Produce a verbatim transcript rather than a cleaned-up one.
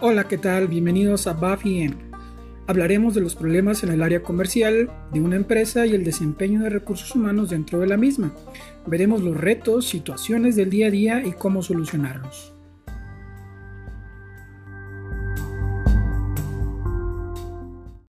Hola, ¿qué tal? Bienvenidos a BafiM. Hablaremos de los problemas en el área comercial de una empresa y el desempeño de recursos humanos dentro de la misma. Veremos los retos, situaciones del día a día y cómo solucionarlos.